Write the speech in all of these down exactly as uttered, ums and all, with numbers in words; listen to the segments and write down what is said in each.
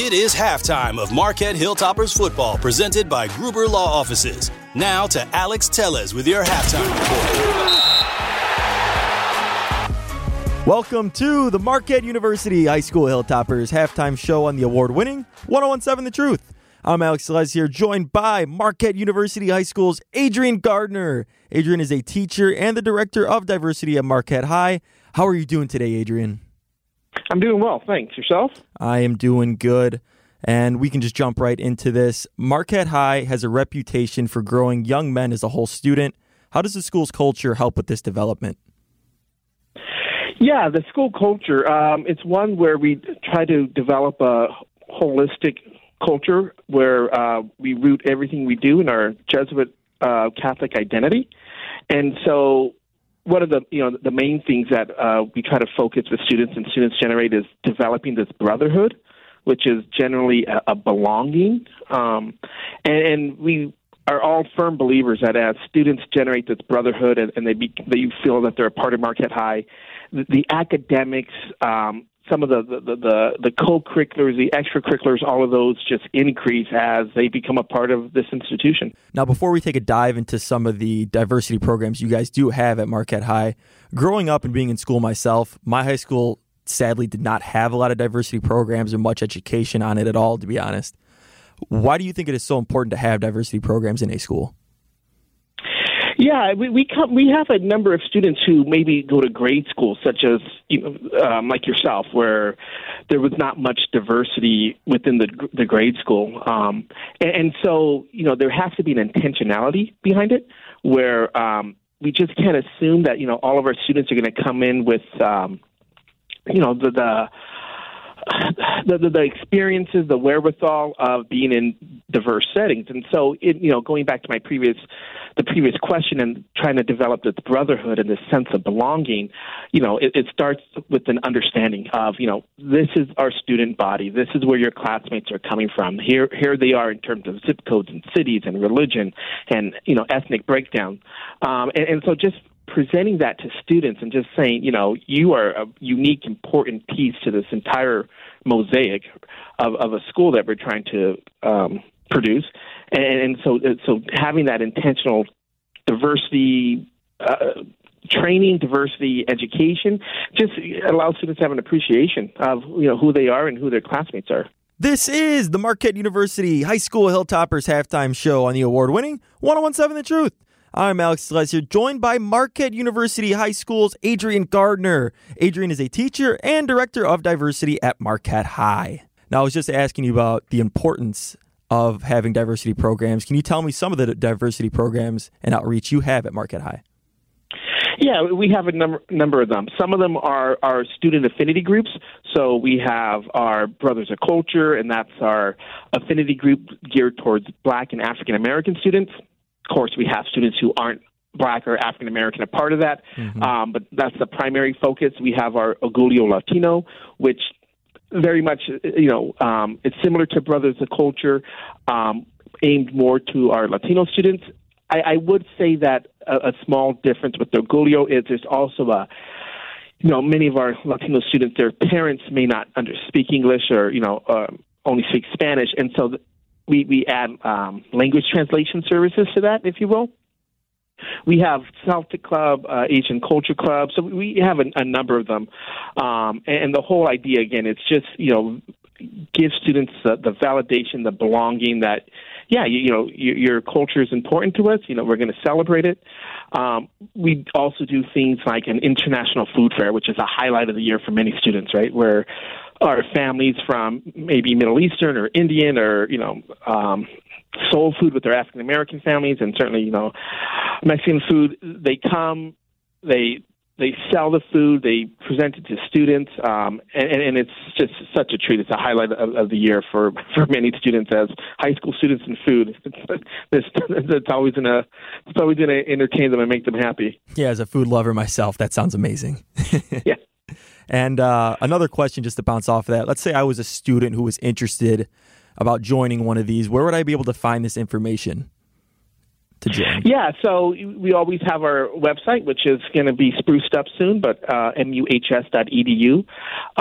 It is halftime of Marquette Hilltoppers football, presented by Gruber Law Offices. Now to Alex Tellez with your halftime report. Welcome to the Marquette University High School Hilltoppers halftime show on the award-winning one oh one point seven The Truth. I'm Alex Tellez here, joined by Marquette University High School's Adrian Gardner. Adrian is a teacher and the director of diversity at Marquette High. How are you doing today, Adrian? I'm doing well, thanks. Yourself? I am doing good, and we can just jump right into this. Marquette High has a reputation for growing young men as a whole student. How does the school's culture help with this development? Yeah, the school culture, um, it's one where we try to develop a holistic culture where uh, we root everything we do in our Jesuit uh, Catholic identity. And so one of the you know the main things that uh, we try to focus with students and students generate is developing this brotherhood, which is generally a, a belonging. Um, and, and we are all firm believers that as students generate this brotherhood and, and they be, that you feel that they're a part of Marquette High, the, the academics, um, some of the the, the the co-curriculars, the extracurriculars, all of those just increase as they become a part of this institution. Now, before we take a dive into some of the diversity programs you guys do have at Marquette High, growing up and being in school myself, my high school sadly did not have a lot of diversity programs or much education on it at all, to be honest. Why do you think it is so important to have diversity programs in a school? Yeah, we we, come, we have a number of students who maybe go to grade school, such as you know, um, like yourself, where there was not much diversity within the the grade school, um, and, and so you know there has to be an intentionality behind it, where um, we just can't assume that you know all of our students are going to come in with um, you know the. the The, the, the experiences, the wherewithal of being in diverse settings. And so, it, you know, going back to my previous, the previous question and trying to develop this brotherhood and this sense of belonging, you know, it, it starts with an understanding of, you know, this is our student body. This is where your classmates are coming from. Here, here they are in terms of zip codes and cities and religion and, you know, ethnic breakdown. Um, and, and so just presenting that to students and just saying, you know, you are a unique, important piece to this entire mosaic of, of a school that we're trying to um, produce. And, and so so having that intentional diversity uh, training, diversity education, just allows students to have an appreciation of, you know, who they are and who their classmates are. This is the Marquette University High School Hilltoppers halftime show on the award-winning one oh one point seven The Truth. I'm Alex Tellez here, joined by Marquette University High School's Adrian Gardner. Adrian is a teacher and director of diversity at Marquette High. Now, I was just asking you about the importance of having diversity programs. Can you tell me some of the diversity programs and outreach you have at Marquette High? Yeah, we have a number number of them. Some of them are our student affinity groups. So we have our Brothers of Culture, and that's our affinity group geared towards Black and African American students. Of course, we have students who aren't Black or African American a part of that, mm-hmm. um, but that's the primary focus. We have our Aguilio Latino, which very much, you know, um, it's similar to Brothers of Culture, um, aimed more to our Latino students. I, I would say that a, a small difference with the Aguilio is there's also a, you know, many of our Latino students, their parents may not under, speak English or, you know, uh, only speak Spanish, and so the, We we add um, language translation services to that, if you will. We have Celtic Club, uh, Asian Culture Club, so we have a, a number of them. Um, and, and the whole idea, again, it's just, you know, give students the, the validation, the belonging that, yeah, you, you know, your, your culture is important to us. You know, we're going to celebrate it. Um, we also do things like an international food fair, which is a highlight of the year for many students, right, where our families from maybe Middle Eastern or Indian or, you know, um, soul food with their African American families and certainly, you know, Mexican food, they come, they they sell the food, they present it to students, um, and, and it's just such a treat. It's a highlight of, of the year for, for many students as high school students in food. It's, it's, it's always going to entertain them and make them happy. Yeah, as a food lover myself, that sounds amazing. Yeah. And uh, another question just to bounce off of that. Let's say I was a student who was interested about joining one of these. Where would I be able to find this information? to join? Yeah, so we always have our website, which is going to be spruced up soon, but uh, M U H S dot E D U,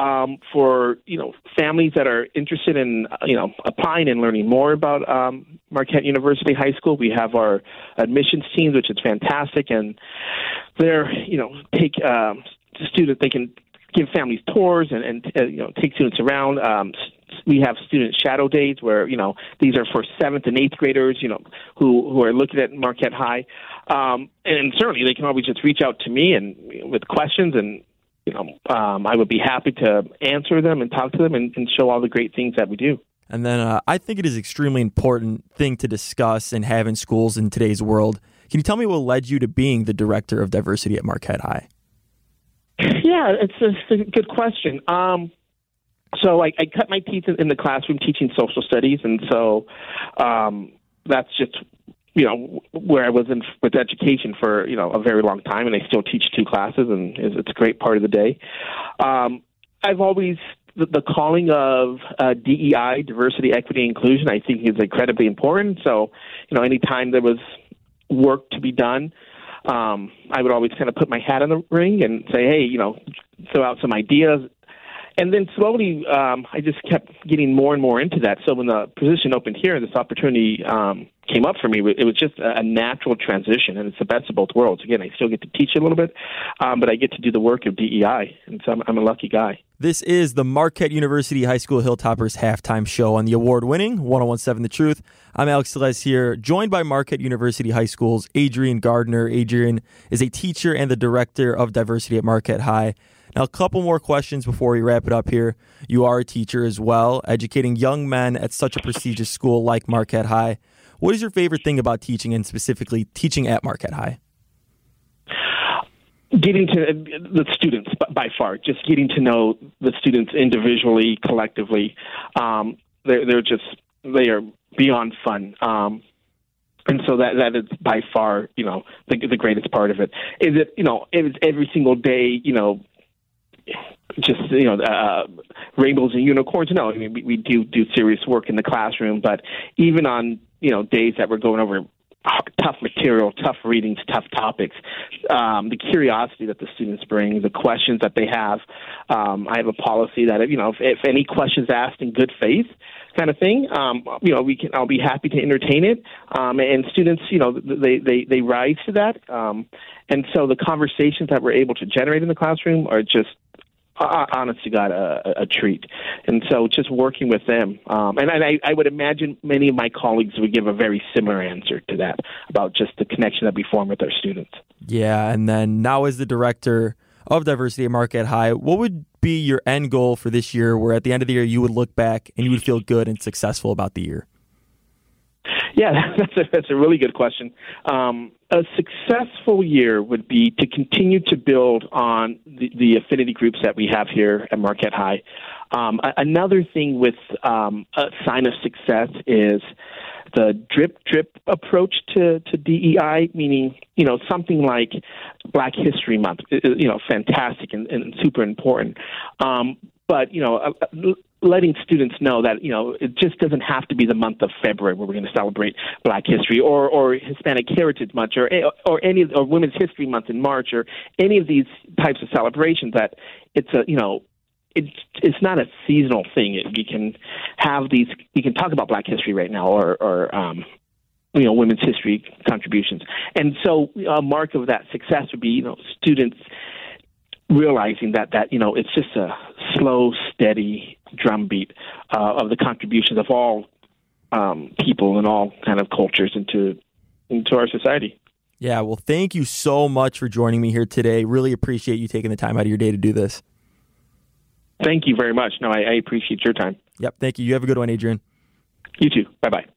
um, for, you know, families that are interested in, you know, applying and learning more about um, Marquette University High School. We have our admissions teams, which is fantastic, and they're, you know, take um, students, they can give families tours and, and uh, you know, take students around. Um, we have student shadow days where, you know, these are for seventh and eighth graders, you know, who, who are looking at Marquette High. Um, and certainly they can always just reach out to me and with questions, and, you know, um, I would be happy to answer them and talk to them and, and show all the great things that we do. And then uh, I think it is an extremely important thing to discuss and have in schools in today's world. Can you tell me what led you to being the director of diversity at Marquette High? Yeah, it's a, it's a good question. Um, so I, I cut my teeth in the classroom teaching social studies, and so um, that's just, you know, where I was in with education for, you know, a very long time, and I still teach two classes, and it's a great part of the day. Um, I've always... The calling of uh, D E I, diversity, equity, inclusion, I think is incredibly important. So, you know, anytime there was work to be done, um, I would always kind of put my hat in the ring and say, hey, you know, throw out some ideas. And then slowly um, I just kept getting more and more into that. So when the position opened here, this opportunity um, came up for me. It was just a natural transition, and it's the best of both worlds. Again, I still get to teach a little bit, um, but I get to do the work of D E I, and so I'm, I'm a lucky guy. This is the Marquette University High School Hilltoppers Halftime Show on the award-winning one oh one point seven The Truth. I'm Alex Tellez here, joined by Marquette University High School's Adrian Gardner. Adrian is a teacher and the director of diversity at Marquette High. Now, a couple more questions before we wrap it up here. You are a teacher as well, educating young men at such a prestigious school like Marquette High. What is your favorite thing about teaching, and specifically teaching at Marquette High? Getting to the students, by far, just getting to know the students individually, collectively. Um, they're, they're just, they are beyond fun. Um, and so that, that is by far, you know, the, the greatest part of it. Is it, you know, it is every single day, you know, just, you know, uh, rainbows and unicorns. No, I mean, we, we do do serious work in the classroom, but even on, you know, days that we're going over tough material, tough readings, tough topics, um, the curiosity that the students bring, the questions that they have. Um, I have a policy that, if, you know, if, if any questions asked in good faith kind of thing, um, you know, we can, I'll be happy to entertain it. Um, and students, you know, they, they, they rise to that. Um, and so the conversations that we're able to generate in the classroom are just, honest to God, a, a treat. And so just working with them. Um, and I, I would imagine many of my colleagues would give a very similar answer to that about just the connection that we form with our students. Yeah. And then now, as the director of diversity at Marquette High, what would be your end goal for this year, where at the end of the year you would look back and you would feel good and successful about the year? Yeah, that's a, that's a really good question. Um, a successful year would be to continue to build on the, the affinity groups that we have here at Marquette High. Um, a, another thing with um, a sign of success is the drip drip approach to, to D E I, meaning, you know, something like Black History Month, you know, fantastic and, and super important. Um, but, you know, a, a, letting students know that, you know, it just doesn't have to be the month of February where we're going to celebrate Black History, or, or Hispanic Heritage Month, or or any or Women's History Month in March, or any of these types of celebrations. That it's a, you know, it's it's not a seasonal thing. It, you can have these. You can talk about Black History right now, or or um, you know, Women's History contributions. And so a mark of that success would be, you know, students realizing that, that, you know, it's just a slow, steady drumbeat uh, of the contributions of all um, people and all kind of cultures into into our society. Yeah, well, thank you so much for joining me here today. Really appreciate you taking the time out of your day to do this. Thank you very much. No, I, I appreciate your time. Yep, thank you. You have a good one, Adrian. You too. Bye-bye.